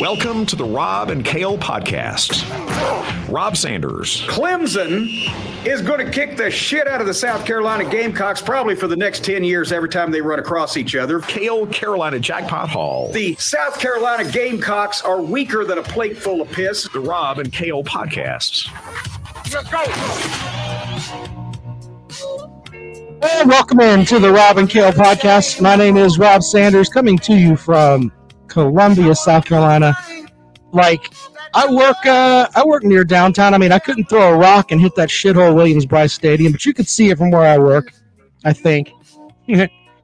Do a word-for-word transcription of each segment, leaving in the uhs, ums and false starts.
Welcome to the Rob and Kale podcast. Rob Sanders. Clemson is going to kick the shit out of the South Carolina Gamecocks probably for the next ten years every time they run across each other. Kale Carolina Jackpot Hall. The South Carolina Gamecocks are weaker than a plate full of piss. The Rob and Kale podcasts. Let's go. And welcome in to the Rob and Kale podcast. My name is Rob Sanders, coming to you from Columbia, South Carolina. Like, I work uh, I work near downtown. I mean, I couldn't throw a rock and hit that shithole Williams-Brice Stadium, but you could see it from where I work, I think.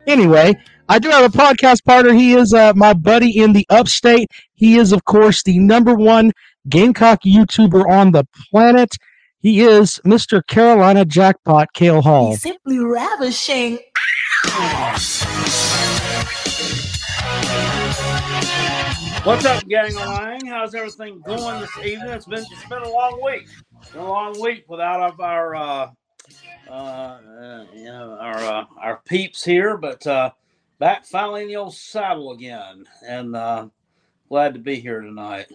Anyway, I do have a podcast partner. He is uh, my buddy in the upstate. He is, of course, the number one Gamecock YouTuber on the planet. He is Mister Carolina Jackpot, Kale Hall. He's simply ravishing. What's up, gang along? How's everything going this evening? It's been it's been a long week, been a long week without our uh, uh, you know, our uh, our peeps here, but uh, back finally in the old saddle again, and uh, glad to be here tonight.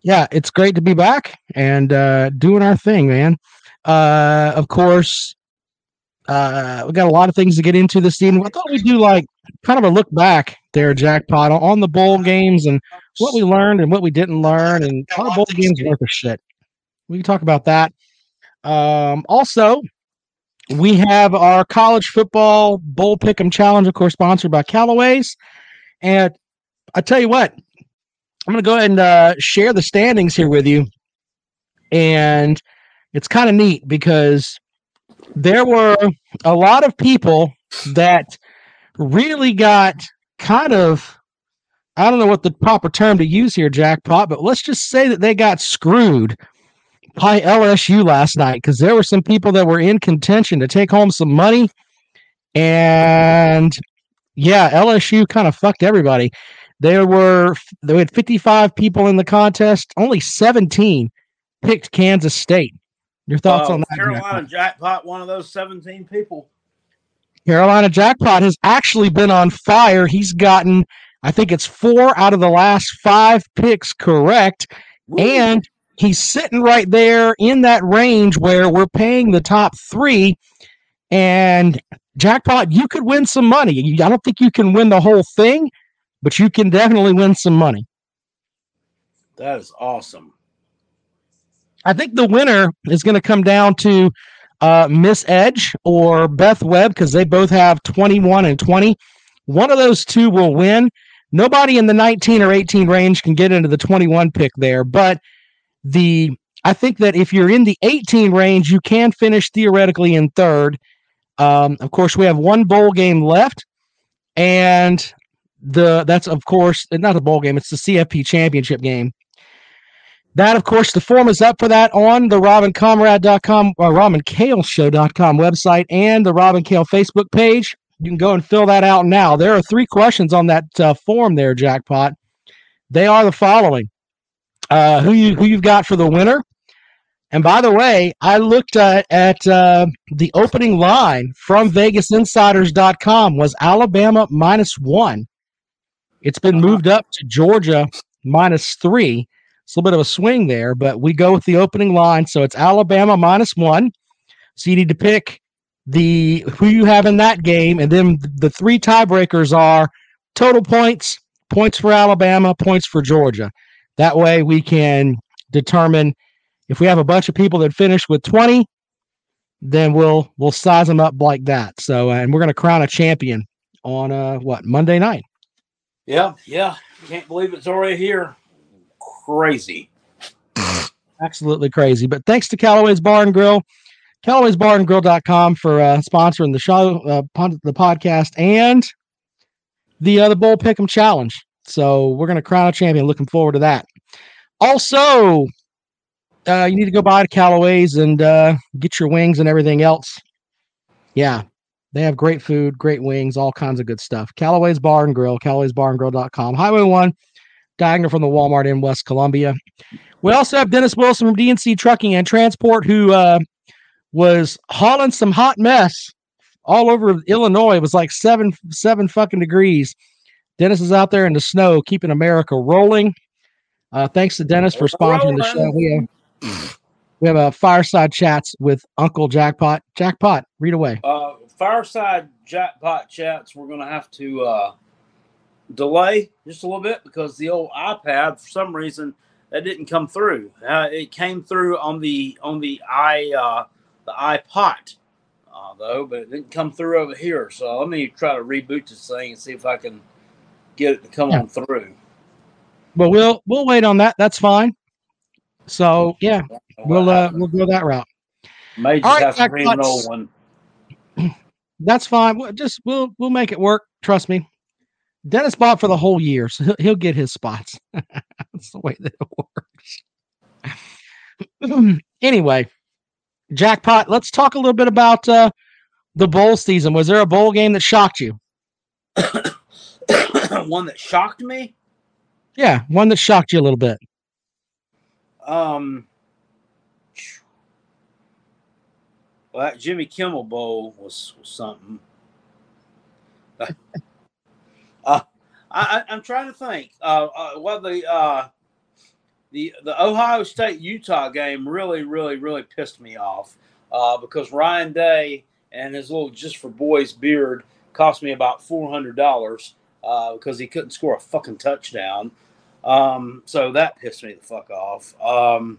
Yeah, it's great to be back and uh, doing our thing, man. Uh, of course, uh, we got a lot of things to get into this evening. I thought we'd do like kind of a look back there, Jackpot, on the bowl games and what we learned and what we didn't learn, and how bowl games worth of shit. We can talk about that. Um, also, we have our college football bowl pick'em challenge, of course, sponsored by Callaway's. And I tell you what, I'm going to go ahead and uh, share the standings here with you. And it's kind of neat because there were a lot of people that really got kind of, I don't know what the proper term to use here, Jackpot, but let's just say that they got screwed by L S U last night, because there were some people that were in contention to take home some money. And yeah, L S U kind of fucked everybody. There were they had fifty-five people in the contest. Only seventeen picked Kansas State. Your thoughts uh, on that? Carolina Jackpot? Jackpot, one of those seventeen people. Carolina Jackpot has actually been on fire. He's gotten, I think it's four out of the last five picks correct. Ooh. And he's sitting right there in that range where we're paying the top three. And Jackpot, you could win some money. I don't think you can win the whole thing, but you can definitely win some money. That is awesome. I think the winner is going to come down to uh, Miss Edge or Beth Webb, because they both have twenty-one and twenty. One of those two will win. Nobody in the nineteen or eighteen range can get into the twenty-one pick there, but the I think that if you're in the eighteen range, you can finish theoretically in third. Um, of course, we have one bowl game left, and The that's of course not a bowl game, it's the C F P championship game. That, of course, the form is up for that on the robin comrade dot com or robin kale show dot com website and the Robin Kale Facebook page. You can go and fill that out now. There are three questions on that uh, form there, Jackpot. They are the following: uh, who you who you've got for the winner. And by the way, I looked at at uh, the opening line from vegas insiders dot com was Alabama minus one. It's been moved up to Georgia minus three. It's a little bit of a swing there, but we go with the opening line. So it's Alabama minus one. So you need to pick the who you have in that game. And then the three tiebreakers are total points, points for Alabama, points for Georgia. That way we can determine if we have a bunch of people that finish with twenty, then we'll we'll size them up like that. So, and we're going to crown a champion on, uh, what, Monday night. Yeah, yeah. Can't believe it's already here. Crazy. Absolutely crazy. But thanks to Callaway's Bar and Grill, Callaway's Bar and Grill dot com for uh, sponsoring the show, uh, the podcast, and the uh, the Bowl Pick'em Challenge. So we're going to crown a champion. Looking forward to that. Also, uh, you need to go by to Callaway's and uh, get your wings and everything else. Yeah. They have great food, great wings, all kinds of good stuff. Callaway's Bar and Grill, Callaway's Bar and Grill dot com. Highway one, diagonal from the Walmart in West Columbia. We also have Dennis Wilson from D N C Trucking and Transport, who uh, was hauling some hot mess all over Illinois. It was like seven, seven fucking degrees. Dennis is out there in the snow, keeping America rolling. Uh, thanks to Dennis for sponsoring the show. We have, we have a Fireside Chats with Uncle Jackpot. Jackpot, read away. Uh, Fireside Jackpot Chats, we're going to have to uh, delay just a little bit because the old iPad, for some reason, that didn't come through. Uh, it came through on the on the i uh, the iPod, uh, though, but it didn't come through over here. So let me try to reboot this thing and see if I can get it to come yeah. on through. But we'll we'll wait on that. That's fine. So yeah, we'll uh, we'll go that route. May just have to read an old one. That's fine. We'll just we'll we'll make it work. Trust me. Dennis bought for the whole year, so he'll, he'll get his spots. That's the way that it works. Anyway, Jackpot. Let's talk a little bit about uh, the bowl season. Was there a bowl game that shocked you? One that shocked me. Yeah, one that shocked you a little bit. Um, well, that Jimmy Kimmel Bowl was, was something. uh, I, I, I'm trying to think. Uh, uh, well, the uh, the the Ohio State Utah game really, really, really pissed me off uh, because Ryan Day and his little just for boys beard cost me about four hundred dollars uh, because he couldn't score a fucking touchdown. Um, so that pissed me the fuck off. Um,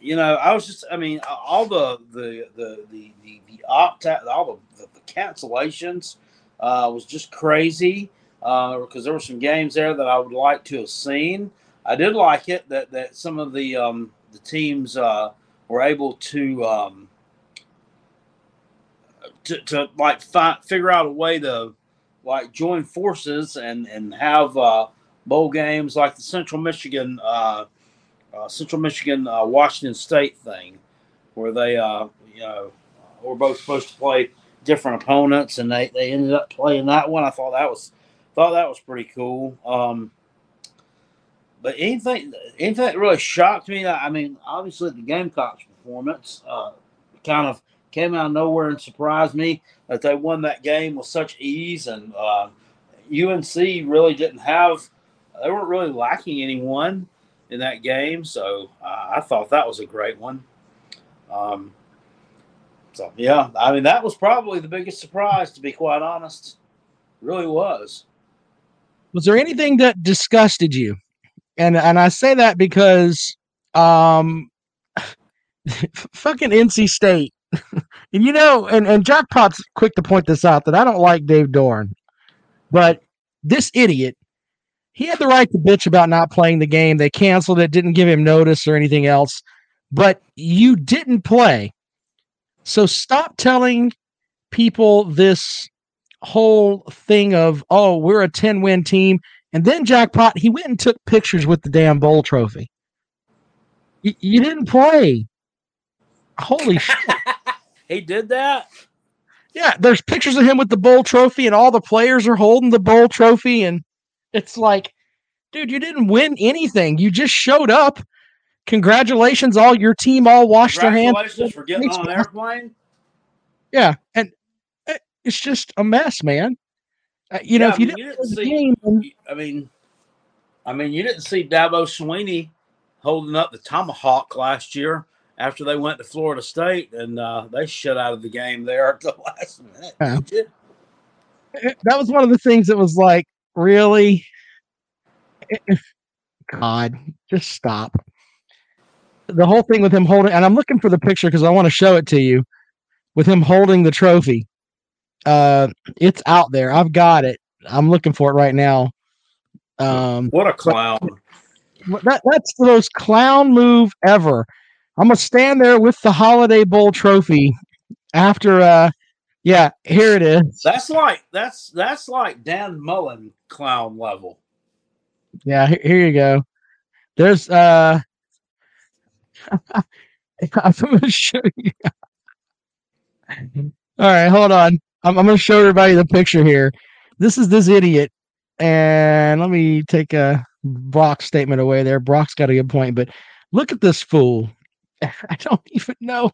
you know, I was just, I mean, all the, the, the, the, the, the opt out, all the, the cancellations, uh, was just crazy. Uh, cause there were some games there that I would like to have seen. I did like it that, that some of the, um, the teams, uh, were able to, um, to, to like fi- figure out a way to like join forces and, and have, uh, bowl games like the Central Michigan, uh, uh, Central Michigan, uh, Washington State thing, where they, uh, you know, were both supposed to play different opponents, and they, they ended up playing that one. I thought that was thought that was pretty cool. Um, but anything anything that really shocked me, I mean, obviously the Gamecocks' performance uh, kind of came out of nowhere and surprised me that they won that game with such ease, and uh, U N C really didn't have. They weren't really lacking anyone in that game, so uh, I thought that was a great one. Um, so, yeah, I mean, that was probably the biggest surprise, to be quite honest. It really was. Was there anything that disgusted you? And and I say that because um, fucking N C State. And, you know, and, and Jackpot's quick to point this out, that I don't like Dave Dorn. But this idiot, he had the right to bitch about not playing the game. They canceled it, didn't give him notice or anything else. But you didn't play. So stop telling people this whole thing of, oh, we're a ten-win team. And then Jackpot, he went and took pictures with the damn bowl trophy. Y- you didn't play. Holy shit. He did that? Yeah, there's pictures of him with the bowl trophy, and all the players are holding the bowl trophy, and it's like, dude, you didn't win anything. You just showed up. Congratulations, all your team all washed their hands. Congratulations for getting on an airplane. Yeah, and it's just a mess, man. Uh, you yeah, know, if I mean, you didn't, you didn't see, game, then, I mean, I mean, you didn't see Dabo Sweeney holding up the tomahawk last year after they went to Florida State and uh, they shut out of the game there at the last minute. Uh, yeah. That was one of the things that was like, really? God, just stop. The whole thing with him holding, and I'm looking for the picture because I want to show it to you, with him holding the trophy. Uh, it's out there. I've got it. I'm looking for it right now. Um, what a clown. That, that's the most clown move ever. I'm going to stand there with the Holiday Bowl trophy after, uh, yeah, here it is. That's like that's that's like Dan Mullen clown level. Yeah, here, here you go. There's uh, I'm gonna show you. All right, hold on. I'm, I'm gonna show everybody the picture here. This is this idiot, and let me take a Brock statement away there. Brock's got a good point, but look at this fool. I don't even know.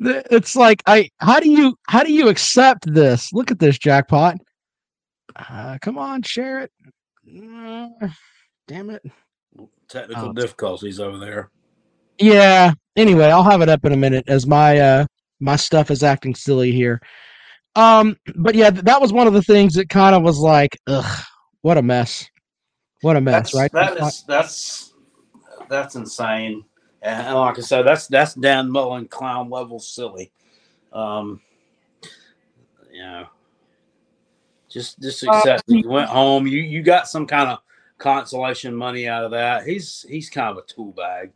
It's like, I how do you how do you accept this? Look at this, Jackpot. Uh, come on, share it. Uh, damn it. Technical um, difficulties over there. Yeah. Anyway, I'll have it up in a minute as my uh, my stuff is acting silly here. Um, but yeah, that was one of the things that kind of was like, ugh, what a mess. What a mess, that's, right? That is, that's that's insane. And like I said, that's that's Dan Mullen clown level silly. Um, you know, just just accept that you went home. You you got some kind of consolation money out of that. He's he's kind of a tool bag.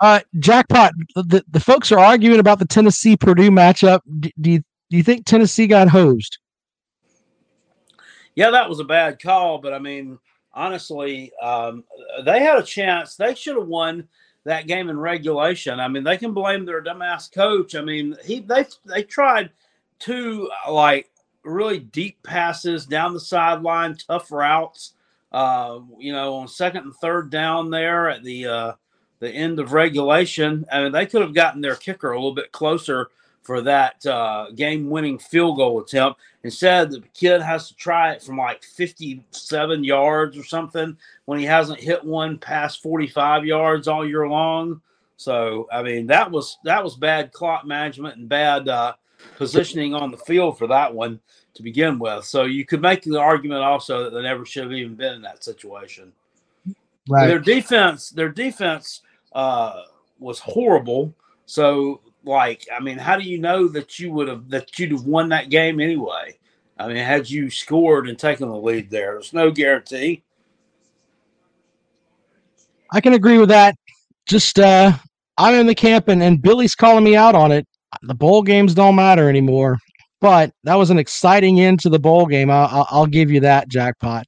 Uh, Jackpot. The the folks are arguing about the Tennessee Purdue matchup. Do, do you do you think Tennessee got hosed? Yeah, that was a bad call, but I mean, honestly, um, they had a chance. They should have won that game in regulation. I mean, they can blame their dumbass coach. I mean, he they they tried two like really deep passes down the sideline, tough routes. Uh, you know, on second and third down there at the uh, the end of regulation. I mean, they could have gotten their kicker a little bit closer for that uh, game-winning field goal attempt. Instead, the kid has to try it from like fifty-seven yards or something when he hasn't hit one past forty-five yards all year long. So, I mean, that was that was bad clock management and bad uh, positioning on the field for that one to begin with. So you could make the argument also that they never should have even been in that situation. Right. Their defense, their defense uh, was horrible. So, like, I mean, how do you know that you would have that you'd have won that game anyway? I mean, had you scored and taken the lead there, there's no guarantee. I can agree with that. Just uh, I'm in the camp, and, and Billy's calling me out on it. The bowl games don't matter anymore. But that was an exciting end to the bowl game. I'll, I'll, I'll give you that, Jackpot.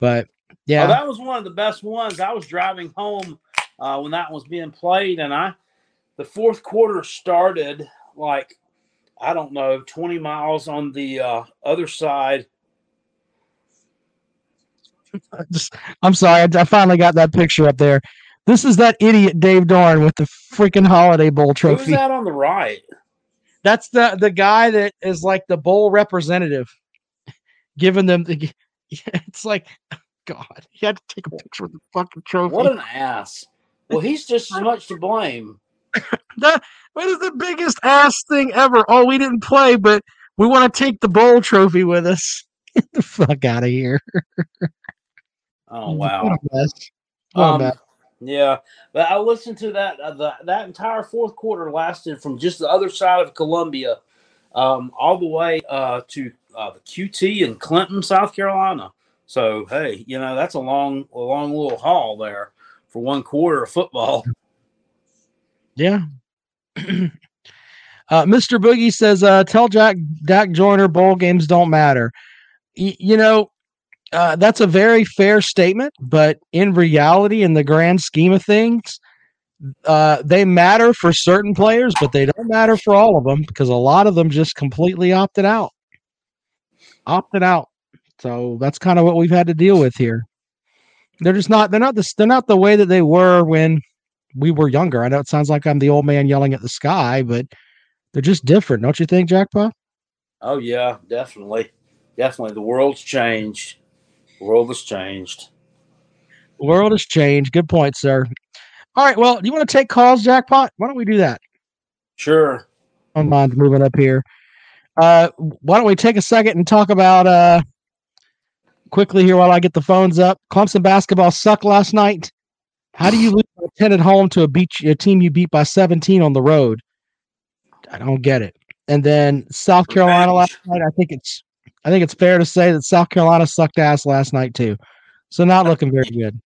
But yeah, oh, that was one of the best ones. I was driving home uh, when that was being played, and I. The fourth quarter started like, I don't know, twenty miles on the uh, other side. I'm sorry. I finally got that picture up there. This is that idiot Dave Dorn with the freaking Holiday Bowl trophy. Who's that on the right? That's the, the guy that is like the bowl representative giving them the – it's like, God, he had to take a picture of the fucking trophy. What an ass. Well, he's just as much to blame. That, that is the biggest ass thing ever. Oh, we didn't play, but we want to take the bowl trophy with us. Get the fuck out of here. Oh, wow. What a mess. What um, a mess. Yeah. But I listened to that. Uh, the, that entire fourth quarter lasted from just the other side of Columbia um, all the way uh, to uh, the Q T in Clinton, South Carolina. So, hey, you know, that's a long, a long little haul there for one quarter of football. Yeah. uh, Mister Boogie says, uh, tell Jack, Dak Joyner bowl games don't matter. Y- you know, uh, that's a very fair statement, but in reality, in the grand scheme of things, uh, they matter for certain players, but they don't matter for all of them because a lot of them just completely opted out. Opted out. So that's kind of what we've had to deal with here. They're just not, they're not the, they're not the way that they were when we were younger. I know it sounds like I'm the old man yelling at the sky, but they're just different. Don't you think, Jackpot? Oh, yeah, definitely. Definitely. The world's changed. The world has changed. The world has changed. Good point, sir. All right, well, do you want to take calls, Jackpot? Why don't we do that? Sure. I don't mind moving up here. Uh, why don't we take a second and talk about uh, quickly here while I get the phones up. Clemson basketball sucked last night. How do you lose by ten at home to a beach a team you beat by seventeen on the road? I don't get it. And then South Carolina last night, I think it's I think it's fair to say that South Carolina sucked ass last night too. So not looking very good.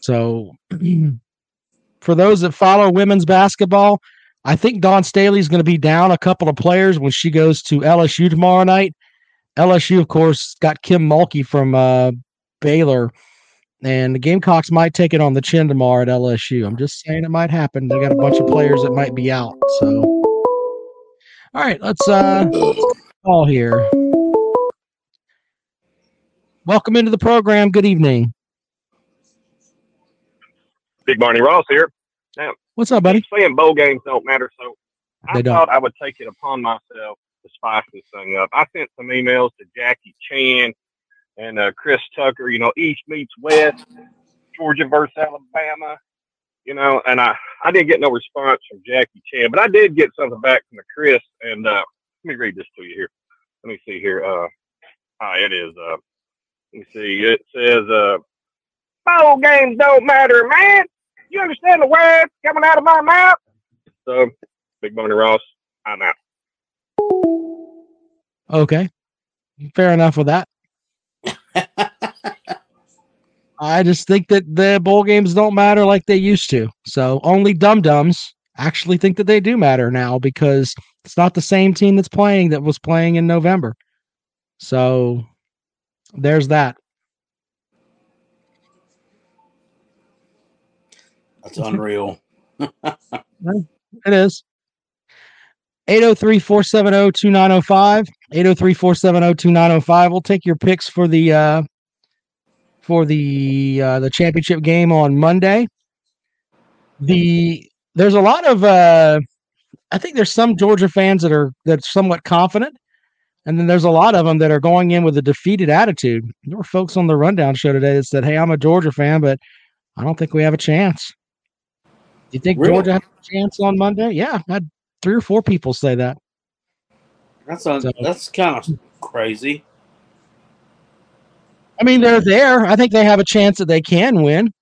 So for those that follow women's basketball, I think Dawn Staley's going to be down a couple of players when she goes to L S U tomorrow night. L S U, of course, got Kim Mulkey from uh, Baylor. And the Gamecocks might take it on the chin tomorrow at L S U. I'm just saying it might happen. They got a bunch of players that might be out. So, all right, let's uh, call here. Welcome into the program. Good evening. Big Barney Ross here. Now, what's up, buddy? Saying bowl games don't matter, so I they thought don't. I would take it upon myself to spice this thing up. I sent some emails to Jackie Chan and uh, Chris Tucker, you know, East meets West, Georgia versus Alabama, you know, and I, I didn't get no response from Jackie Chan, but I did get something back from the Chris. And uh, let me read this to you here. Let me see here. Uh, ah, it is. Uh, let me see. It says, uh, bowl games don't matter, man. You understand the words coming out of my mouth? So, Big Boney Ross, I'm out. Okay. Fair enough with that. I just think that the bowl games don't matter like they used to. So only dum-dums actually think that they do matter now, because it's not the same team that's playing that was playing in November. So there's that. That's unreal. It is. eight oh three, four seven oh, two nine oh five. eight oh three, four seven oh, two nine oh five. We'll take your picks for the uh, for the uh, the championship game on Monday. The there's a lot of uh, I think there's some Georgia fans that are that's somewhat confident, and then there's a lot of them that are going in with a defeated attitude. There were folks on the Rundown show today that said, "Hey, I'm a Georgia fan, but I don't think we have a chance." Do you think really? Georgia has a chance on Monday? Yeah, I had three or four people say that. That's a, so, that's kind of crazy. I mean, they're there. I think they have a chance that they can win.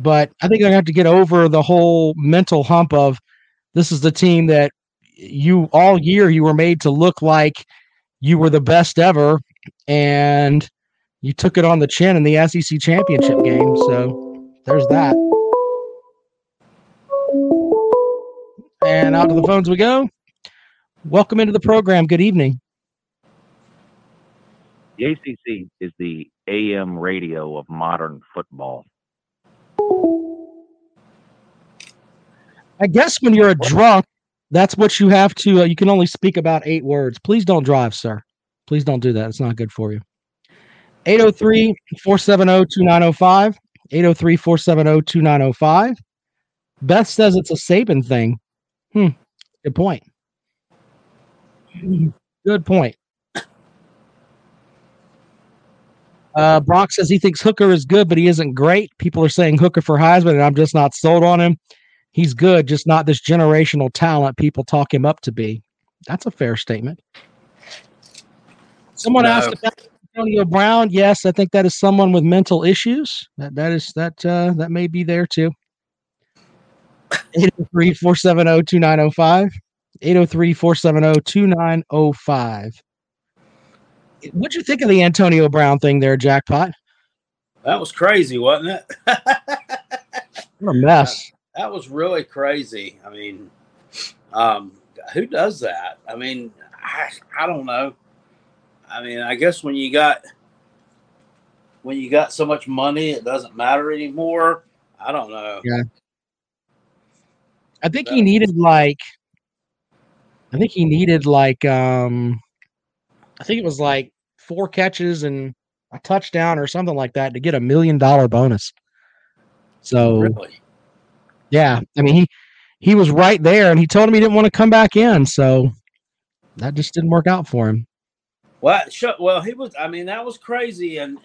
But I think they're going to have to get over the whole mental hump of this is the team that you all year you were made to look like you were the best ever, and you took it on the chin in the S E C championship game. So there's that. And out to the phones we go. Welcome into the program. Good evening. The A C C is the A M radio of modern football. I guess when you're a drunk, that's what you have to. Uh, you can only speak about eight words. Please don't drive, sir. Please don't do that. It's not good for you. eight oh three, four seven oh, two nine oh five. eight oh three, four seven oh, two nine oh five. Beth says it's a Saban thing. Hmm. Good point. Good point. Uh, Brock says he thinks Hooker is good, but he isn't great. People are saying Hooker for Heisman, and I'm just not sold on him. He's good, just not this generational talent people talk him up to be. That's a fair statement. Someone no. asked about Antonio Brown. Yes, I think that is someone with mental issues. That that is that uh, that may be there too. eight oh three, four seven oh, two nine oh five. eight oh three, four seven oh, two nine oh five. What'd you think of the Antonio Brown thing there, Jackpot? That was crazy, wasn't it? What a mess. That, that was really crazy. I mean, um, who does that? I mean, I, I don't know. I mean, I guess when you got when you got so much money, it doesn't matter anymore. I don't know. Yeah. I think he needed like, I think he needed like, um, I think it was like four catches and a touchdown or something like that to get a million dollar bonus. So, really? Yeah, I mean, he, he was right there, and he told him he didn't want to come back in. So that just didn't work out for him. Well, well, he was, I mean, that was crazy. And,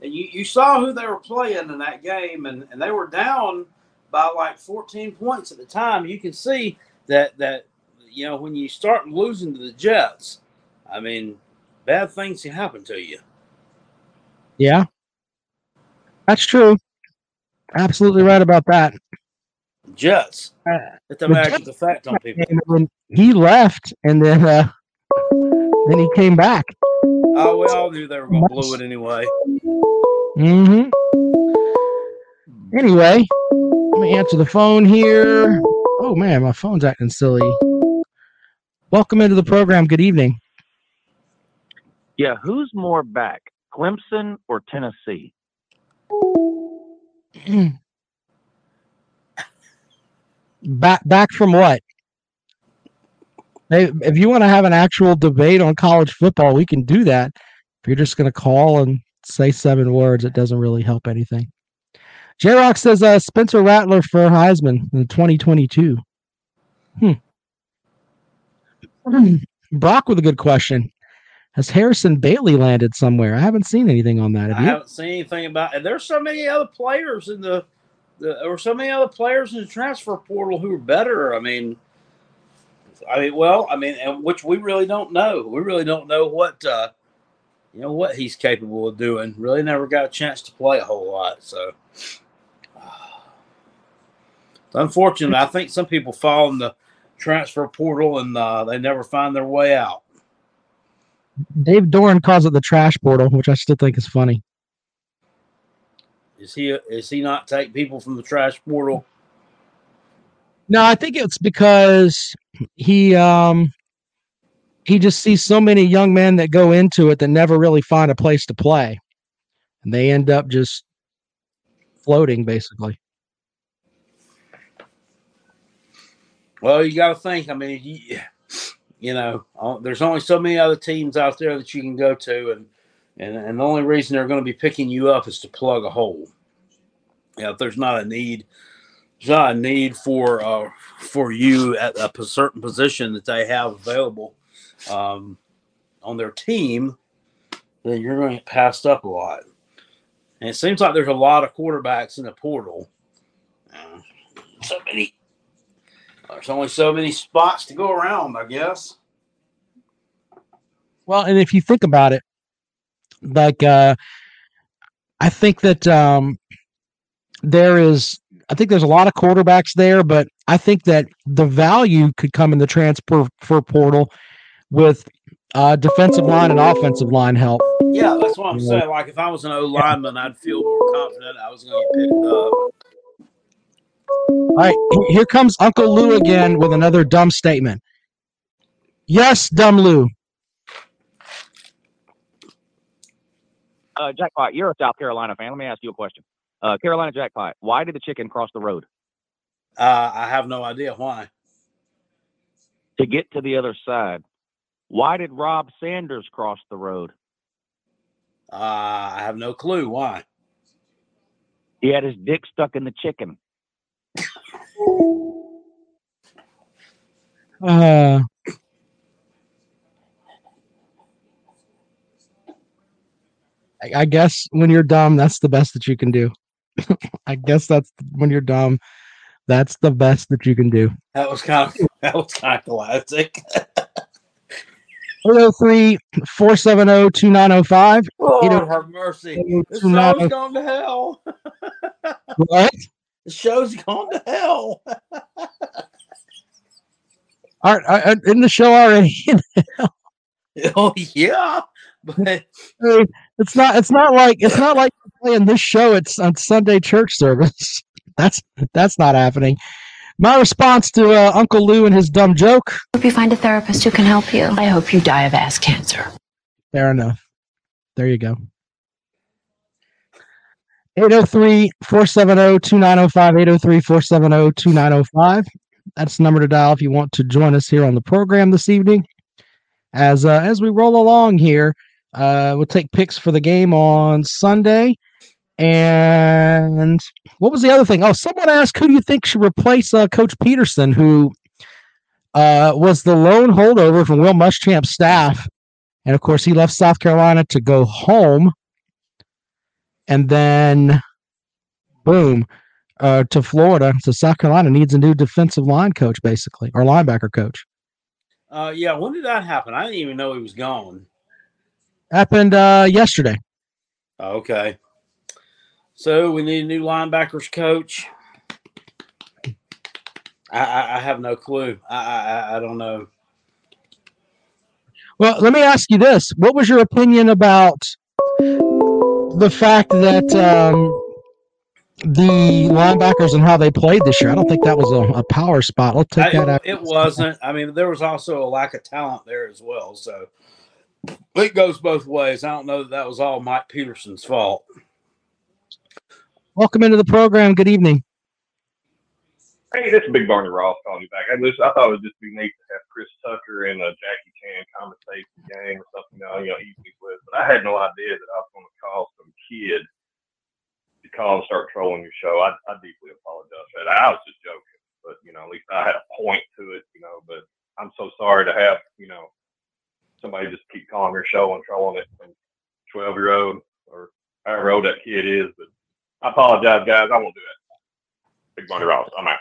and you, you saw who they were playing in that game, and, and they were down by like fourteen points at the time. You can see that, that, you know, when you start losing to the Jets, I mean, bad things can happen to you. Yeah, that's true. Absolutely right about that. Jets. It's a matter of fact on people. He left, and then uh, then he came back. Oh, we all knew they were going to blow it anyway. Mm-hmm. Anyway, let me answer the phone here. Oh, man, my phone's acting silly. Welcome into the program. Good evening. Yeah, who's more back, Clemson or Tennessee? back, back from what? Hey, if you want to have an actual debate on college football, we can do that. If you're just going to call and say seven words, it doesn't really help anything. J-Rock says uh, Spencer Rattler for Heisman in twenty twenty-two. Hmm. Brock with a good question. Has Harrison Bailey landed somewhere? I haven't seen anything on that. Have I you? haven't seen anything about it. There's so many other players in the, the or so many other players in the transfer portal who are better. I mean, I mean, well, I mean, and which we really don't know. We really don't know what uh, you know what he's capable of doing. Really, never got a chance to play a whole lot. So, uh, it's unfortunate. I think some people fall in the transfer portal and uh, they never find their way out. Dave Dorn calls it the trash portal, which I still think is funny. Is he is he not take people from the trash portal? No, I think it's because he um, he just sees so many young men that go into it that never really find a place to play, and they end up just floating, basically. Well, you got to think. I mean, you, you know, there's only so many other teams out there that you can go to, and and, and the only reason they're going to be picking you up is to plug a hole. Yeah, you know, if there's not a need. There's not a need for uh, for you at a certain position that they have available um, on their team, then you're going to get passed up a lot. And it seems like there's a lot of quarterbacks in the portal. Uh, so many. There's only so many spots to go around, I guess. Well, and if you think about it, like uh, I think that um, there is. I think there's a lot of quarterbacks there, but I think that the value could come in the transfer for portal with uh, defensive line and offensive line help. Yeah, that's what I'm yeah. saying. Like, if I was an O-lineman, I'd feel more confident I was going to get picked up. All right, here comes Uncle Lou again with another dumb statement. Yes, dumb Lou. Uh, Jackpot, you're a South Carolina fan. Let me ask you a question. Uh, Carolina Jackpot, why did the chicken cross the road? Uh, I have no idea why. To get to the other side. Why did Rob Sanders cross the road? Uh, I have no clue why. He had his dick stuck in the chicken. uh... I guess when you're dumb, that's the best that you can do. I guess that's when you're dumb. That's the best that you can do. That was kind of that was kind of classic. four oh three, four seven oh, two nine oh five. Lord have mercy. This show's gone to hell. What? The show's gone to hell. All right, in the show already. Oh yeah. But it's not. It's not like it's not like playing this show. It's on Sunday church service. That's that's not happening. My response to uh, Uncle Lou and his dumb joke. Hope you find a therapist who can help you. I hope you die of ass cancer. Fair enough. There you go. eight oh three, four seven oh, two nine oh five, eight oh three, four seven oh, two nine oh five. That's the number to dial if you want to join us here on the program this evening. As uh, as we roll along here. Uh, we'll take picks for the game on Sunday. And what was the other thing? Oh, someone asked, who do you think should replace uh, Coach Peterson, who uh, was the lone holdover from Will Muschamp's staff. And, of course, he left South Carolina to go home. And then, boom, uh, to Florida. So South Carolina needs a new defensive line coach, basically, or linebacker coach. Uh, yeah, when did that happen? I didn't even know he was gone. Happened uh, yesterday. Okay. So we need a new linebackers coach. I, I, I have no clue. I, I I don't know. Well, let me ask you this. What was your opinion about the fact that um, the linebackers and how they played this year? I don't think that was a, a power spot. I'll take I, that out. It wasn't. I mean, there was also a lack of talent there as well, so it goes both ways. I don't know that that was all Mike Peterson's fault. Welcome into the program. Good evening. Hey, this is Big Barney Ross calling you back. I, listen, I thought it would just be neat to have Chris Tucker and uh, Jackie Chan conversate the game or something. You know, easy with, but I had no idea that I was going to call some kid to call and start trolling your show. I, I deeply apologize for that. I was just joking, but you know, at least I had a point to it. You know, but I'm so sorry to have, you know, somebody just keep calling her show and trolling it from twelve-year-old or however old that kid is. But I apologize, guys. I won't do that. Big Money Ross. I'm out.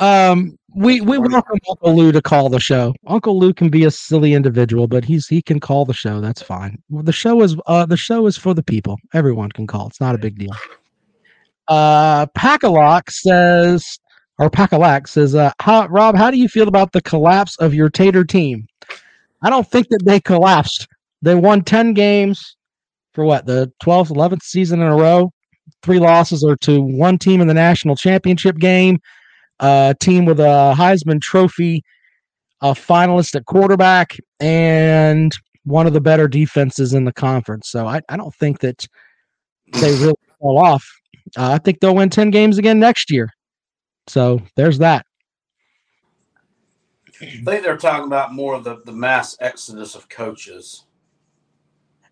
Um, we, we welcome Uncle Lou to call the show. Uncle Lou can be a silly individual, but he's he can call the show. That's fine. The show is uh, the show is for the people. Everyone can call. It's not a big deal. Uh, Packalock says, or Packalack says, uh, how, Rob, how do you feel about the collapse of your Tater team? I don't think that they collapsed. They won ten games for what, the twelfth, eleventh season in a row. Three losses are to one team in the national championship game, a team with a Heisman Trophy, a finalist at quarterback, and one of the better defenses in the conference. So I, I don't think that they really fell off. Uh, I think they'll win ten games again next year. So there's that. I think they're talking about more of the, the mass exodus of coaches.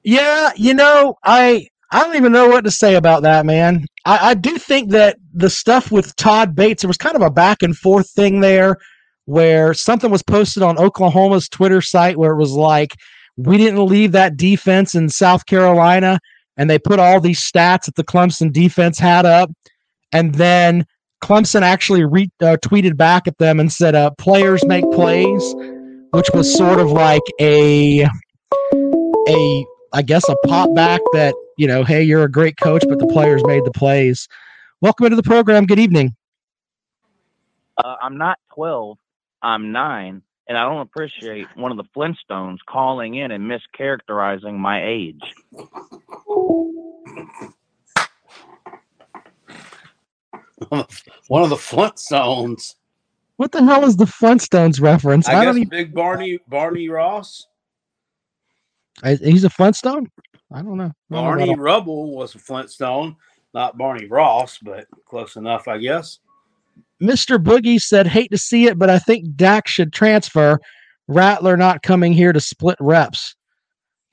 Yeah, you know, I I don't even know what to say about that, man. I, I do think that the stuff with Todd Bates, there was kind of a back and forth thing there where something was posted on Oklahoma's Twitter site where it was like, we didn't leave that defense in South Carolina, and they put all these stats that the Clemson defense had up, and then Clemson actually re- uh, tweeted back at them and said, uh, players make plays, which was sort of like a, a I guess, a pop back that, you know, hey, you're a great coach, but the players made the plays. Welcome into the program. Good evening. Uh, I'm not twelve. I'm nine. And I don't appreciate one of the Flintstones calling in and mischaracterizing my age. One of the Flintstones. What the hell is the Flintstones reference? I, I guess don't even... Big Barney Barney Ross. I, he's a Flintstone? I don't know. I don't Barney know Rubble was a Flintstone, not Barney Ross, but close enough, I guess. Mister Boogie said, hate to see it, but I think Dak should transfer. Rattler not coming here to split reps.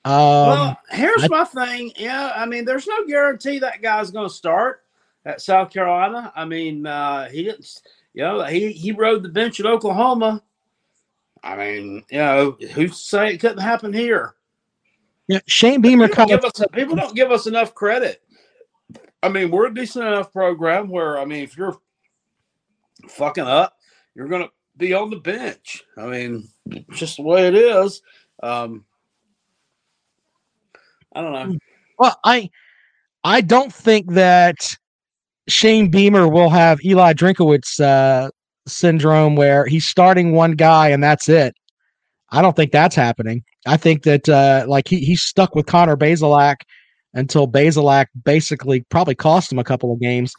Um, well, here's I, my thing. Yeah, I mean, there's no guarantee that guy's going to start at South Carolina. I mean, uh, he didn't, you know, he, he rode the bench at Oklahoma. I mean, you know, who's saying it couldn't happen here? Yeah, Shane Beamer. People, give us, people don't give us enough credit. I mean, we're a decent enough program where, I mean, if you're fucking up, you're going to be on the bench. I mean, just the way it is. Um, I don't know. Well, I I don't think that Shane Beamer will have Eli Drinkowitz uh, syndrome where he's starting one guy and that's it. I don't think that's happening. I think that uh, like he he's stuck with Connor Bazelak until Bazelak basically probably cost him a couple of games.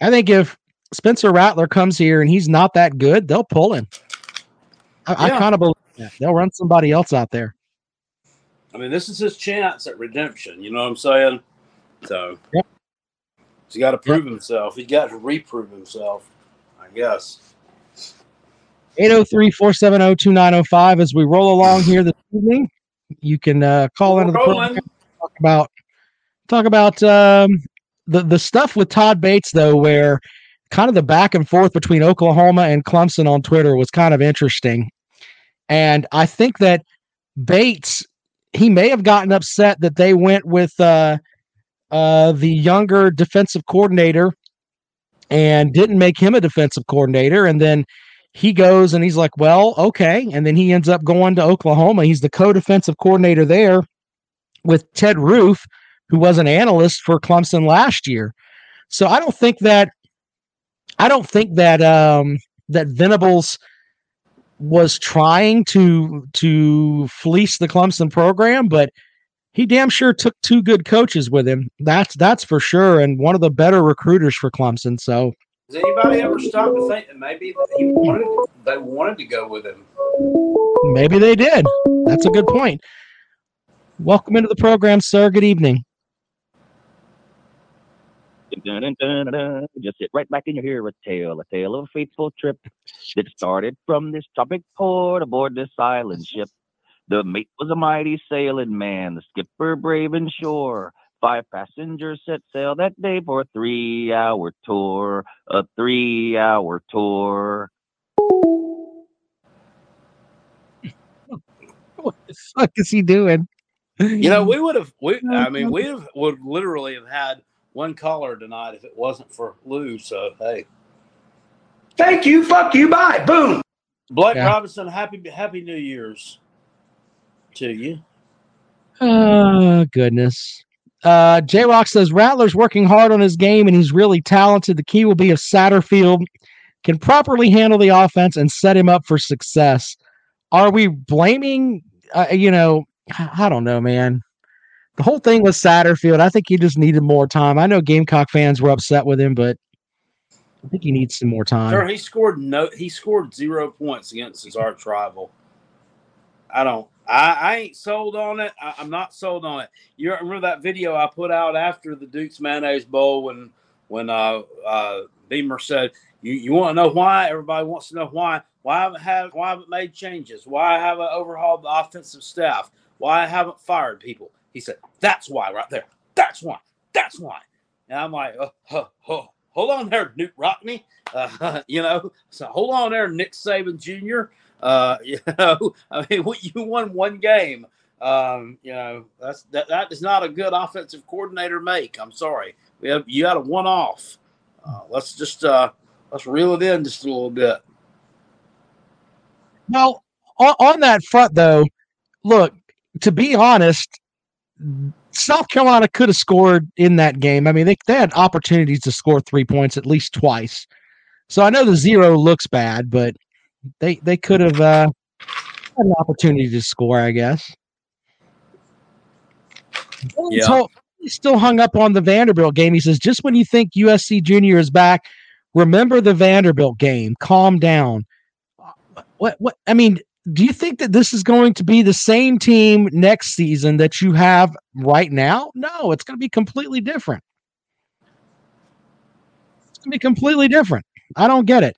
I think if Spencer Rattler comes here and he's not that good, they'll pull him. I, yeah. I kind of believe that. They'll run somebody else out there. I mean, this is his chance at redemption. You know what I'm saying? So yep. He's got to prove yep. himself. He's got to reprove himself, I guess. eight oh three, four seven oh, two nine oh five as we roll along here this evening. You can uh, call We're into the program and talk about talk about um, the, the stuff with Todd Bates, though, where kind of the back and forth between Oklahoma and Clemson on Twitter was kind of interesting. And I think that Bates, he may have gotten upset that they went with uh, uh, the younger defensive coordinator and didn't make him a defensive coordinator. And then he goes and he's like, well, okay. And then he ends up going to Oklahoma. He's the co-defensive coordinator there with Ted Roof, who was an analyst for Clemson last year. So I don't think that I don't think that um, that Venables was trying to to fleece the Clemson program, but he damn sure took two good coaches with him. That's that's for sure, and one of the better recruiters for Clemson. So, does anybody ever stop to think that maybe he wanted they wanted to go with him? Maybe they did. That's a good point. Welcome into the program, sir. Good evening. Dun, dun, dun, dun. Just sit right back in your ear, a tale, a tale of a fateful trip that started from this tropic port aboard this island ship. The mate was a mighty sailing man, the skipper brave and sure. Five passengers set sail that day for a three-hour tour, a three-hour tour. what the fuck is he doing? You know, we would have. We, I mean, we have, would literally have had one caller tonight if it wasn't for Lou. So hey, thank you. Fuck you. Bye. Boom. Blake yeah. Robinson, happy Happy New Year's to you. Oh goodness. Uh, J Rock says Rattler's working hard on his game and he's really talented. The key will be if Satterfield can properly handle the offense and set him up for success. Are we blaming? Uh, you know. I don't know, man. The whole thing with Satterfield, I think he just needed more time. I know Gamecock fans were upset with him, but I think he needs some more time. Sure, he scored no. He scored zero points against his arch rival. I don't. I, I ain't sold on it. I, I'm not sold on it. You remember that video I put out after the Duke's Mayonnaise Bowl when when uh, uh, Beamer said, "You you want to know why? Everybody wants to know why. Why haven't have why haven't made changes? Why haven't overhauled the offensive staff? Why I haven't fired people?" He said, "That's why, right there. That's why. That's why." And I'm like, oh, oh, oh, "Hold on there, Newt Rockney. Uh, you know, so hold on there, Nick Saban Junior Uh, you know, I mean, you won one game. Um, you know, that's that. That is not a good offensive coordinator make. I'm sorry. We have, you had a one-off. Uh, let's just uh, let's reel it in just a little bit." Now, on, on that front, though, look. To be honest, South Carolina could have scored in that game. I mean, they, they had opportunities to score three points at least twice. So I know the zero looks bad, but they they could have uh, had an opportunity to score, I guess. Yeah. Told, he's still hung up on the Vanderbilt game. He says, just when you think U S C Junior is back, remember the Vanderbilt game. Calm down. What? What? I mean, do you think that this is going to be the same team next season that you have right now? No, it's going to be completely different. It's going to be completely different. I don't get it.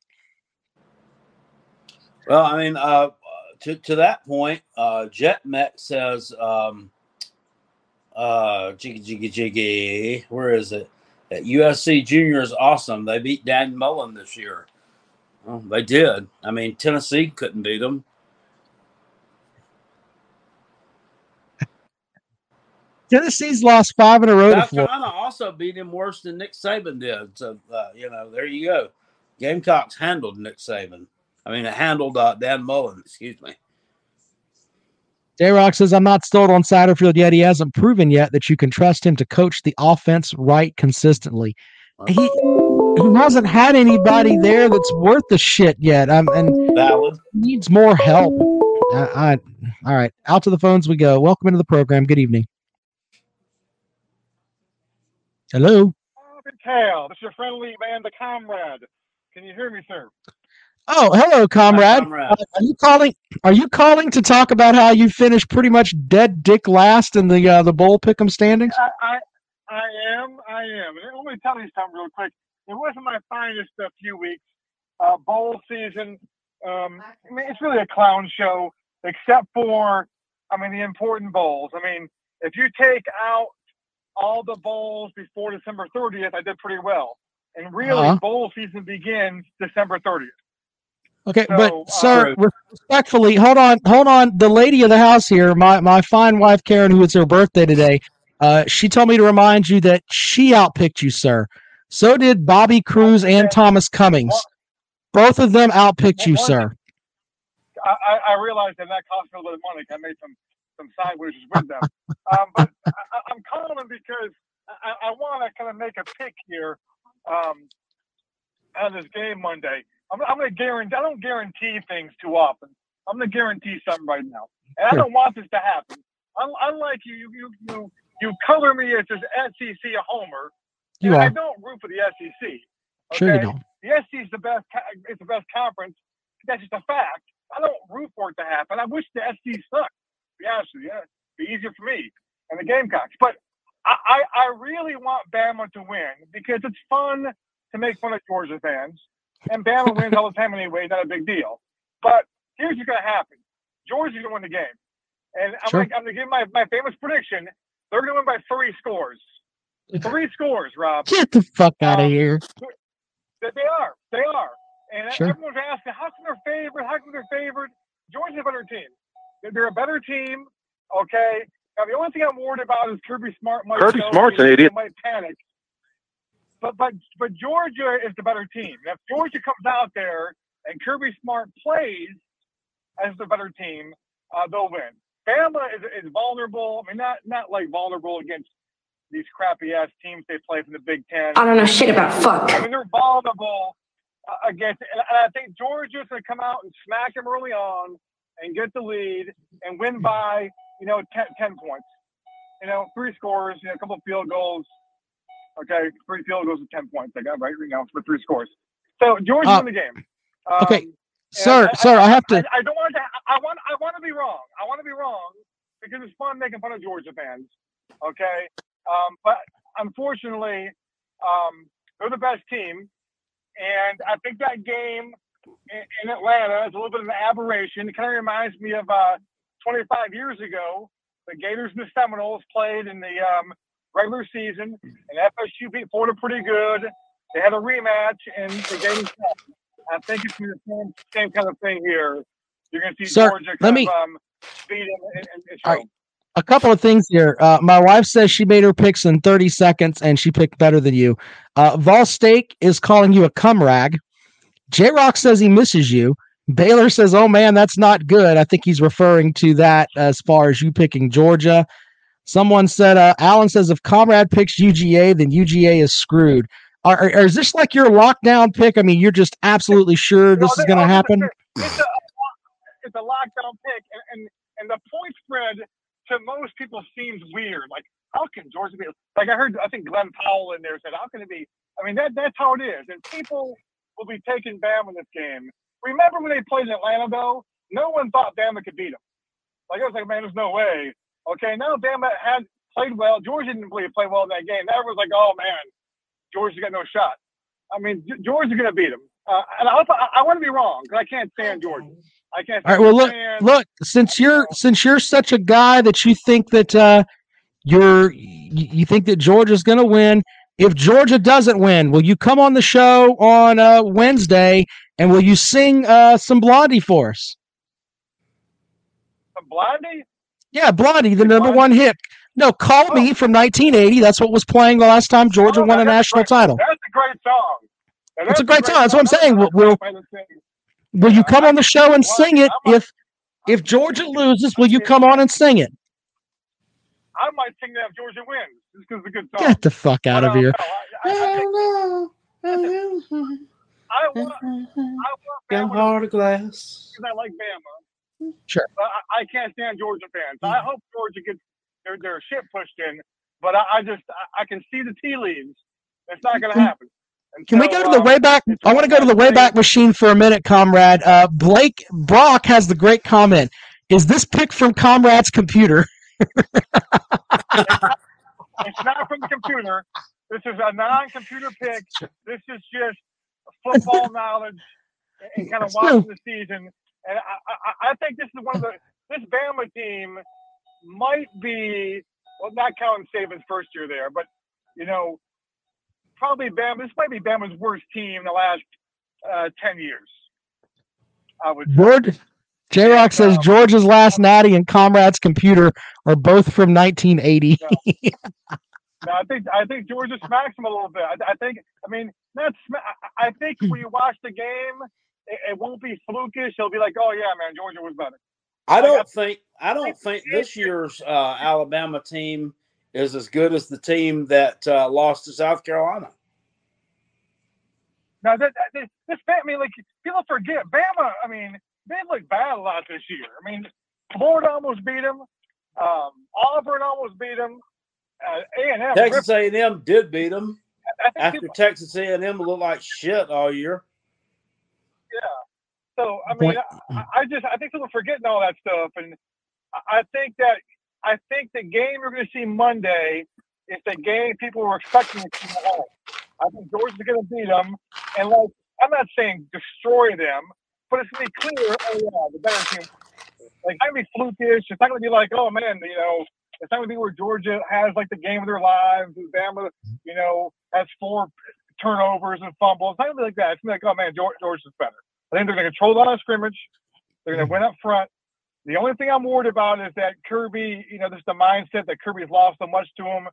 Well, I mean, uh, to, to that point, uh, JetMech says, um, uh, jiggy, jiggy, jiggy, where is it? That U S C Junior is awesome. They beat Dan Mullen this year. Well, they did. I mean, Tennessee couldn't beat them. Tennessee's lost five in a row. South Carolina also beat him worse than Nick Saban did. So, uh, you know, there you go. Gamecocks handled Nick Saban. I mean, it handled uh, Dan Mullen, excuse me. J-Rock says, I'm not sold on Satterfield yet. He hasn't proven yet that you can trust him to coach the offense right consistently. Right. He, he hasn't had anybody there that's worth the shit yet. Um, and Valid. Needs more help. I, I, all right, out to the phones we go. Welcome into the program. Good evening. Hello. Kale, this is your friendly man, the comrade. Can you hear me, sir? Oh, hello, comrade. Hi, comrade. Uh, are you calling? Are you calling to talk about how you finished pretty much dead dick last in the uh, the bowl pick'em standings? I, I I am. I am. And let me tell you something real quick. It wasn't my finest a few weeks. Uh, bowl season. Um, I mean, it's really a clown show, except for, I mean, the important bowls. I mean, if you take out all the bowls before December thirtieth, I did pretty well. And really, uh-huh. bowl season begins December thirtieth. Okay, so, but, sir, uh, respectfully, hold on. Hold on. The lady of the house here, my, my fine wife, Karen, who it's her birthday today, uh, she told me to remind you that she outpicked you, sir. So did Bobby Cruz and Thomas Cummings. Both of them outpicked you, sir. I, I realized that that cost me a little money. I made some some sideways with them. um, but I, I'm calling because I, I want to kind of make a pick here um, on this game Monday. I'm, I'm going to guarantee, I don't guarantee things too often. I'm going to guarantee something right now. And sure. I don't want this to happen. I'm, unlike you, you, you, you, you color me as this S E C a homer. You are. I don't root for the S E C. Okay? Sure you don't. The S E C is the best, it's the best conference. That's just a fact. I don't root for it to happen. I wish the S E C sucked. Yeah, yeah, be easier for me and the Gamecocks. But I, I, I really want Bama to win because it's fun to make fun of Georgia fans, and Bama wins all the time anyway. Not a big deal. But here's what's going to happen: Georgia's going to win the game, and I'm sure. going to give my, my famous prediction: they're going to win by three scores. Three scores, Rob. Get the fuck out um, of here. They are. They are. And sure. everyone's asking, how come they're favored? How come they're favored? Georgia's a better team. They're a better team, okay? Now, the only thing I'm worried about is Kirby Smart might Kirby Smart's an idiot. Might panic. But, but, but Georgia is the better team. If Georgia comes out there and Kirby Smart plays as the better team, uh, they'll win. Bama is, is vulnerable. I mean, not, not like vulnerable against these crappy-ass teams they play from the Big Ten. I don't know shit about fuck. I mean, they're vulnerable uh, against – and I think Georgia's going to come out and smack them early on and get the lead and win by, you know, ten, ten points. You know, three scores, you know, a couple of field goals. Okay, three field goals with ten points. I got right right now for three scores. So Georgia's uh, in the game. Um, okay, sir, I, sir, I, I have to. I, I don't want to. I want. I want to be wrong. I want to be wrong because it's fun making fun of Georgia fans. Okay, um, but unfortunately, um, they're the best team, and I think that game in, in Atlanta is a little bit of an aberration. It kind of reminds me of uh, twenty-five years ago, the Gators and the Seminoles played in the. Um, regular season, and F S U beat Florida pretty good. They had a rematch, and the game is done. I think it's the same, same kind of thing here. You're going to see Sir, Georgia kind of um, beat him. And, and show. Right. A couple of things here. Uh, my wife says she made her picks in thirty seconds, and she picked better than you. Uh, Vol Steak is calling you a cum rag. J-Rock says he misses you. Baylor says, oh, man, that's not good. I think he's referring to that as far as you picking Georgia. Someone said, uh, Alan says, if Comrade picks U G A, then U G A is screwed. Are, are, is this like your lockdown pick? I mean, you're just absolutely sure this no, is going to happen? It's a, it's a lockdown pick, and, and and the point spread to most people seems weird. Like, how can Georgia be – like I heard, I think Glenn Powell in there said, how can it be – I mean, that that's how it is. And people will be taking Bama in this game. Remember when they played in Atlanta, though? No one thought Bama could beat them. Like, I was like, man, there's no way. Okay, now Bama had played well. Georgia didn't really play well in that game. Everyone's like, oh, man, Georgia's got no shot. I mean, Georgia's going to beat them. Uh, and also, I, I want to be wrong because I can't stand Georgia. I can't stand All right, well, look, fans. look. Since you're since you're such a guy that you think that uh, you're you think that Georgia's going to win, if Georgia doesn't win, will you come on the show on uh, Wednesday and will you sing uh, some Blondie for us? Some Blondie? Yeah, Blondie, the number one hit. No, Call oh. Me from nineteen eighty. That's what was playing the last time Georgia oh, won a national great, title. That's a great song. That's it's a great, great song. That's what I'm saying. Will, will, will you come on the show and sing it? If if Georgia loses, will you come on and sing it? I might sing that if Georgia wins. Just because it's a good song. Get the fuck out of here. I want Bama because I like Bama. Sure. I, I can't stand Georgia fans. I hope Georgia gets their, their shit pushed in, but I, I just I, I can see the tea leaves. It's not going to happen. And can so, we go to the um, Wayback? I want to go to the Wayback Machine for a minute, Comrade. Uh, Blake Brock has the great comment. Is this pick from Comrade's computer? it's, not, it's not from the computer. This is a non-computer pick. This is just football knowledge and kind of watching the season. And I, I, I think this is one of the – this Bama team might be – well, not counting Saban's first year there, but, you know, probably Bama – this might be Bama's worst team in the last uh, ten years, I would say. Word. J-Rock says um, Georgia's last natty and Comrade's computer are both from nineteen eighty. No. no, I think I think Georgia smacks them a little bit. I, I think – I mean, not sm- I, I think when you watch the game – it won't be flukish. It'll be like, oh yeah, man, Georgia was better. I don't like, think I don't think this year's uh, Alabama team is as good as the team that uh, lost to South Carolina. Now, that, that, this I mean, like people forget Bama. I mean, they looked bad a lot this year. I mean, Florida almost beat them. Um, Auburn almost beat them. Uh, A and M, Texas A and M did beat them. After people, Texas A and M looked like shit all year. Yeah, so I mean, I, I just I think people are forgetting all that stuff, and I think that I think the game you're going to see Monday is the game people were expecting to see home. I think Georgia's going to beat them, and like I'm not saying destroy them, but it's going to be clear. Oh yeah, the better team. Like it's not going to be flukish. It's not going to be like, oh man, you know, it's not going to be where Georgia has like the game of their lives, and Bama, you know, has four turnovers and fumbles. It's not going to be like that. It's going to be like, oh man, Georgia's better. I think they're going to control the line of scrimmage. They're going to win up front. The only thing I'm worried about is that Kirby, you know, just the mindset that Kirby's lost so much to him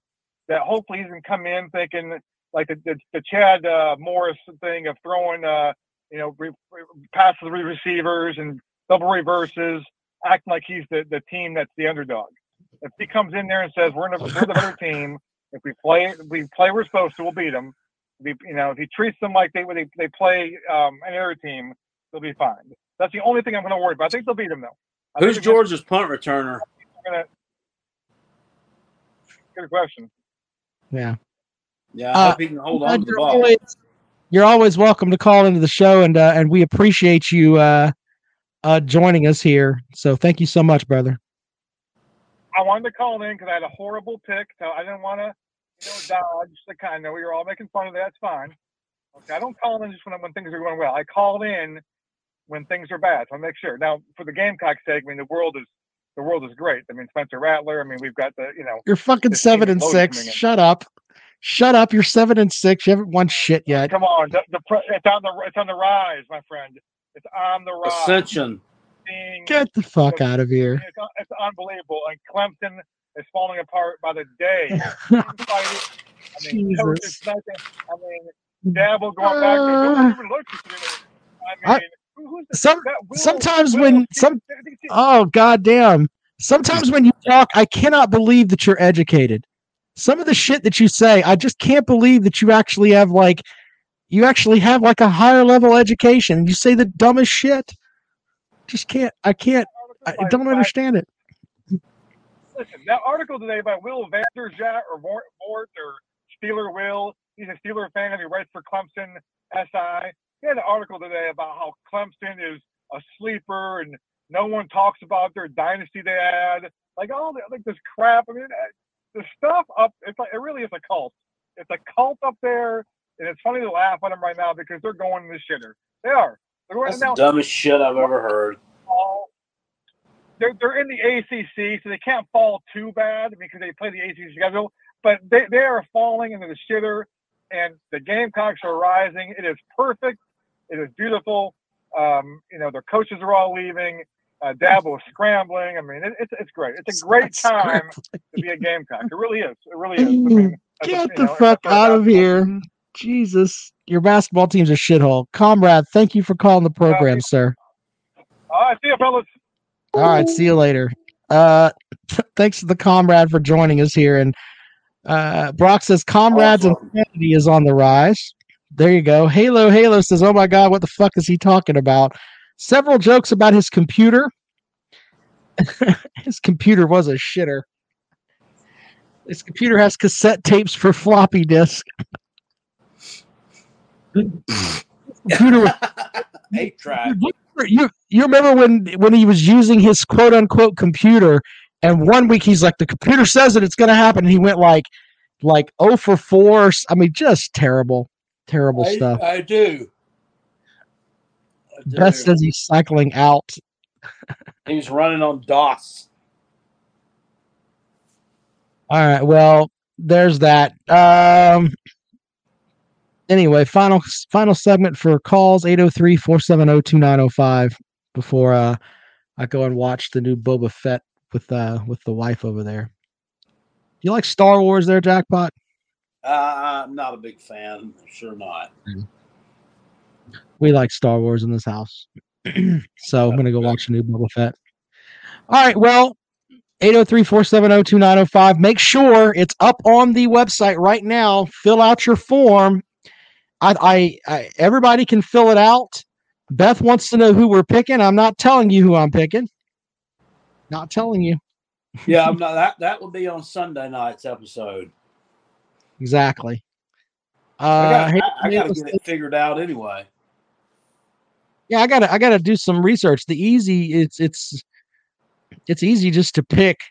that hopefully he's going to come in thinking like the the, the Chad uh, Morris thing of throwing, uh, you know, re- re- passes to the receivers and double reverses, acting like he's the, the team that's the underdog. If he comes in there and says, we're, in a, we're the better team, if we play if we play we're supposed to, we'll beat them. If he, you know, if he treats them like they they, they play um, any other team, they'll be fine. That's the only thing I'm going to worry about. I think they'll beat them, though. I Who's Georgia's gonna, punt returner? Gonna, good question. Yeah. Yeah, I hope uh, he can hold on to the ball. Always, you're always welcome to call into the show, and uh, and we appreciate you uh, uh, joining us here. So thank you so much, brother. I wanted to call in because I had a horrible pick, so I didn't want to you know, dodge the kind. I know we were all making fun of that. That's fine. Okay, I don't call in just when, when things are going well. I called in when things are bad. So I make sure. Now, for the Gamecocks' sake, I mean, the world is the world is great. I mean, Spencer Rattler. I mean, we've got the, you know. You're fucking seven and six. Shut up. Shut up. You're seven and six. You haven't won shit yet. Come on. The, the, it's, on the, it's on the rise, my friend. It's on the rise. Ascension. Get the fuck out of here. It's, it's unbelievable. And Clemson is falling apart by the day. I mean, Jesus. I mean, Dabble going back. Uh, don't even look at it. I mean. I, Some, sometimes when some oh goddamn sometimes when you talk, I cannot believe that you're educated. Some of the shit that you say, I just can't believe that you actually have like you actually have like a higher level education. You say the dumbest shit. Just can't. I can't. I don't understand it. Listen, that article today by Will Vanderjagt or Mort or Steeler Will. He's a Steeler fan and he writes for Clemson S I. They had an article today about how Clemson is a sleeper and no one talks about their dynasty they had. Like all the, like this crap. I mean, the stuff up, it's like, it really is a cult. It's a cult up there. And it's funny to laugh at them right now because they're going in the shitter. They are. They're going That's the dumbest shit I've ever heard. They're, they're in the A C C, so they can't fall too bad because they play the A C C schedule. But they, they are falling into the shitter, and the Gamecocks are rising. It is perfect. It is beautiful. Um, you know, their coaches are all leaving. Uh, Dabble is scrambling. I mean, it, it's it's great. It's a great time to be a Gamecock. It really is. It really is. I mean, Get a, the know, fuck out of here. Team. Jesus. Your basketball team's a shithole. Comrade, thank you for calling the program, uh, sir. All right. See you, fellas. All right. See you later. Uh, t- thanks to the comrade for joining us here. And uh, Brock says, Comrade's awesome. Insanity is on the rise. There you go. Halo Halo says, oh my God, what the fuck is he talking about? Several jokes about his computer. His computer was a shitter. His computer has cassette tapes for floppy disk. Computer was- eight drive. You, you remember when, when he was using his quote unquote computer, and one week he's like, the computer says that it's going to happen. And he went like, like oh for four. I mean, just terrible. Terrible I, stuff. I do. I do. Best as he's cycling out. He was running on DOS. All right. Well, there's that. Um, anyway, final final segment for calls, eight oh three, four seven oh, two nine oh five before uh, I go and watch the new Boba Fett with uh, with the wife over there. You like Star Wars there, Jackpot? Uh, I'm not a big fan. Sure not. We like Star Wars in this house. So I'm going to go watch a new Boba Fett. All right. Well, eight oh three, four seven oh, two nine oh five. Make sure it's up on the website right now. Fill out your form. I, I, I everybody can fill it out. Beth wants to know who we're picking. I'm not telling you who I'm picking. Not telling you. Yeah, I'm not. That, that will be on Sunday night's episode. Exactly. Uh, I got to get it figured out anyway. Yeah, I got to. I got to do some research. The easy, it's it's it's easy just to pick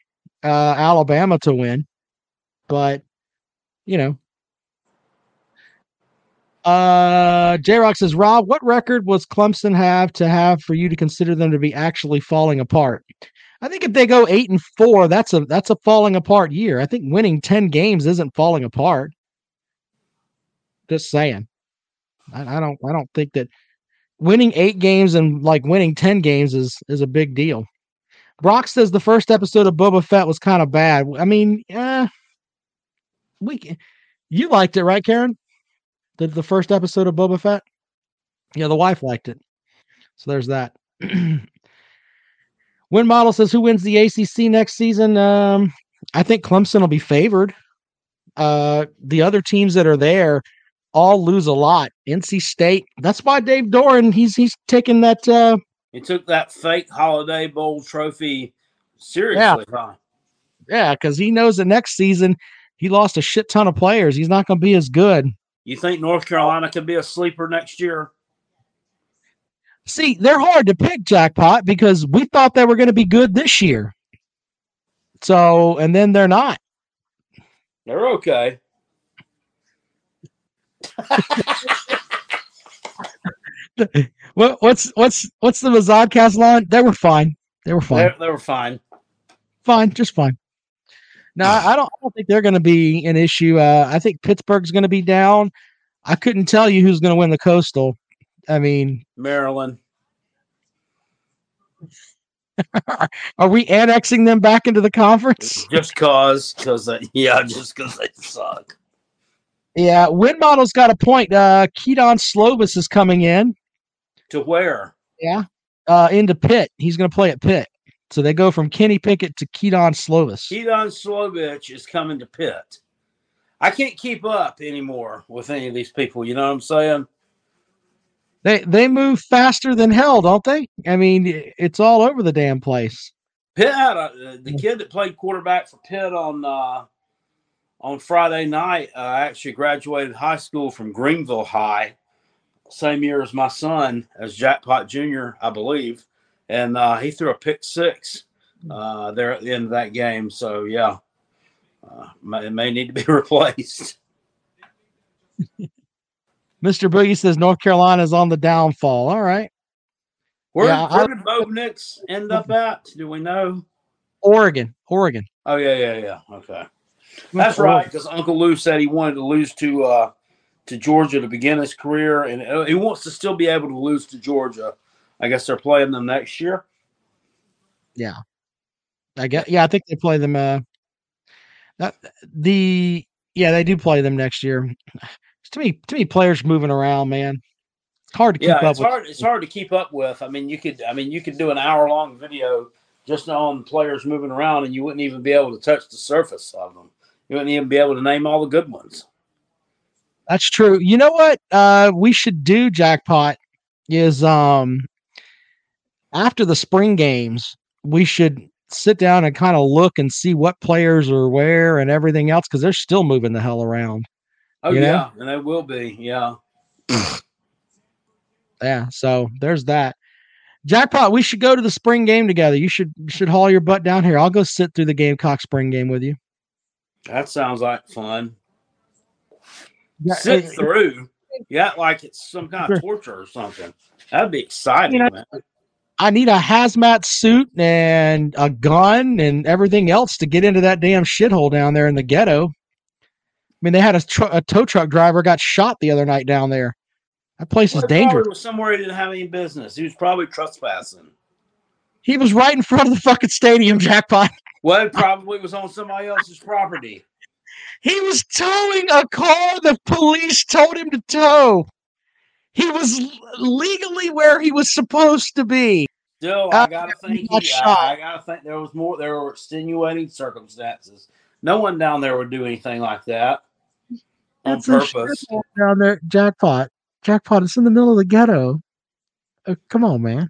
uh, Alabama to win, but you know. Uh, J Rock says, Rob, what record was Clemson have to have for you to consider them to be actually falling apart? I think if they go eight and four, that's a that's a falling apart year. I think winning ten games isn't falling apart. Just saying, I, I don't I don't think that winning eight games and like winning ten games is is a big deal. Brock says the first episode of Boba Fett was kind of bad. I mean, uh, we can, you liked it, right, Karen? The, the first episode of Boba Fett? Yeah, the wife liked it. So there's that. Win Model says, who wins the A C C next season? Um, I think Clemson will be favored. Uh, the other teams that are there all lose a lot. N C State. That's why Dave Dorn, he's he's taking that. Uh, he took that fake Holiday Bowl trophy seriously, yeah. huh? Yeah, because he knows that next season he lost a shit ton of players. He's not going to be as good. You think North Carolina could be a sleeper next year? See, they're hard to pick, Jackpot, because we thought they were going to be good this year. So, and then they're not. They're okay. what, what's what's what's the Mazadcast line? They were fine. They were fine. They're, they were fine. Fine, just fine. No, I, I don't. I don't think they're going to be an issue. Uh, I think Pittsburgh's going to be down. I couldn't tell you who's going to win the Coastal. I mean, Maryland. Are we annexing them back into the conference? Just cause, cause they, yeah, just cause they suck. Yeah, Win Model's got a point. Uh, Keaton Slovis is coming in. To where? Yeah, uh, into Pitt. He's going to play at Pitt. So they go from Kenny Pickett to Keaton Slovis. Keaton Slovis is coming to Pitt. I can't keep up anymore with any of these people. You know what I'm saying? They they move faster than hell, don't they? I mean, it's all over the damn place. Pitt had a, the kid that played quarterback for Pitt on uh, on Friday night uh, actually graduated high school from Greenville High, same year as my son, as Jackpot Junior, I believe. And uh, he threw a pick six uh, there at the end of that game. So, yeah, uh, it may need to be replaced. Mister Boogie says North Carolina is on the downfall. All right. Where, yeah, where I, did Bo Nix end up at? Do we know? Oregon. Oregon. Oh, yeah, yeah, yeah. Okay. That's Oregon. Right, because Uncle Lou said he wanted to lose to uh, to Georgia to begin his career, and he wants to still be able to lose to Georgia. I guess they're playing them next year. Yeah. I guess, yeah, I think they play them. Uh, that, the Yeah, they do play them next year. To me, to me, players moving around, man. It's hard to keep yeah, up it's with. Hard, it's hard to keep up with. I mean, you could I mean you could do an hour long video just on players moving around and you wouldn't even be able to touch the surface of them. You wouldn't even be able to name all the good ones. That's true. You know what uh, we should do, Jackpot, is um, after the spring games, we should sit down and kind of look and see what players are where and everything else, because they're still moving the hell around. Oh, you yeah, know? And they will be, yeah. Yeah, so there's that. Jackpot, we should go to the spring game together. You should should haul your butt down here. I'll go sit through the Gamecock spring game with you. That sounds like fun. Yeah, sit it, through. Yeah, like it's some kind of torture or something. That'd be exciting, you know, man. I need a hazmat suit and a gun and everything else to get into that damn shithole down there in the ghetto. I mean, they had a, tr- a tow truck driver got shot the other night down there. That place well, is dangerous. Was somewhere he didn't have any business. He was probably trespassing. He was right in front of the fucking stadium, Jackpot. Well, it probably was on somebody else's property. He was towing a car the police told him to tow. He was legally where he was supposed to be. Still, I gotta uh, think. He, I, I gotta think there was more. There were extenuating circumstances. No one down there would do anything like that. On That's purpose. A down there, Jackpot. Jackpot, it's in the middle of the ghetto. Oh, come on, man.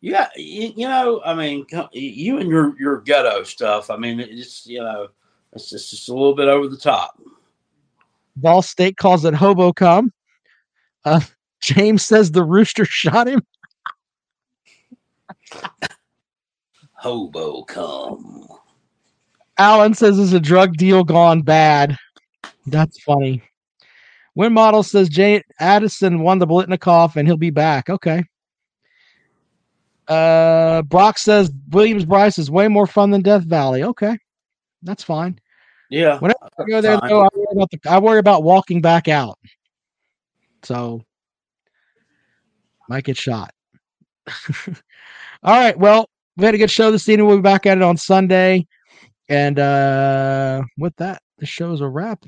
Yeah, you, you know, I mean, you and your, your ghetto stuff, I mean, it's, you know, it's just, it's just a little bit over the top. Ball State calls it Hobo Cum. Uh, James says the rooster shot him. Hobo Cum. Alan says it's a drug deal gone bad. That's funny. Win Model says Jay Addison won the Blitnikoff and he'll be back. Okay. Uh, Brock says Williams-Brice is way more fun than Death Valley. Okay. That's fine. Yeah. Whenever I go there, though, I worry about the, I worry about walking back out. So, might get shot. All right. Well, we had a good show this evening. We'll be back at it on Sunday. And uh, with that, the show's a wrap.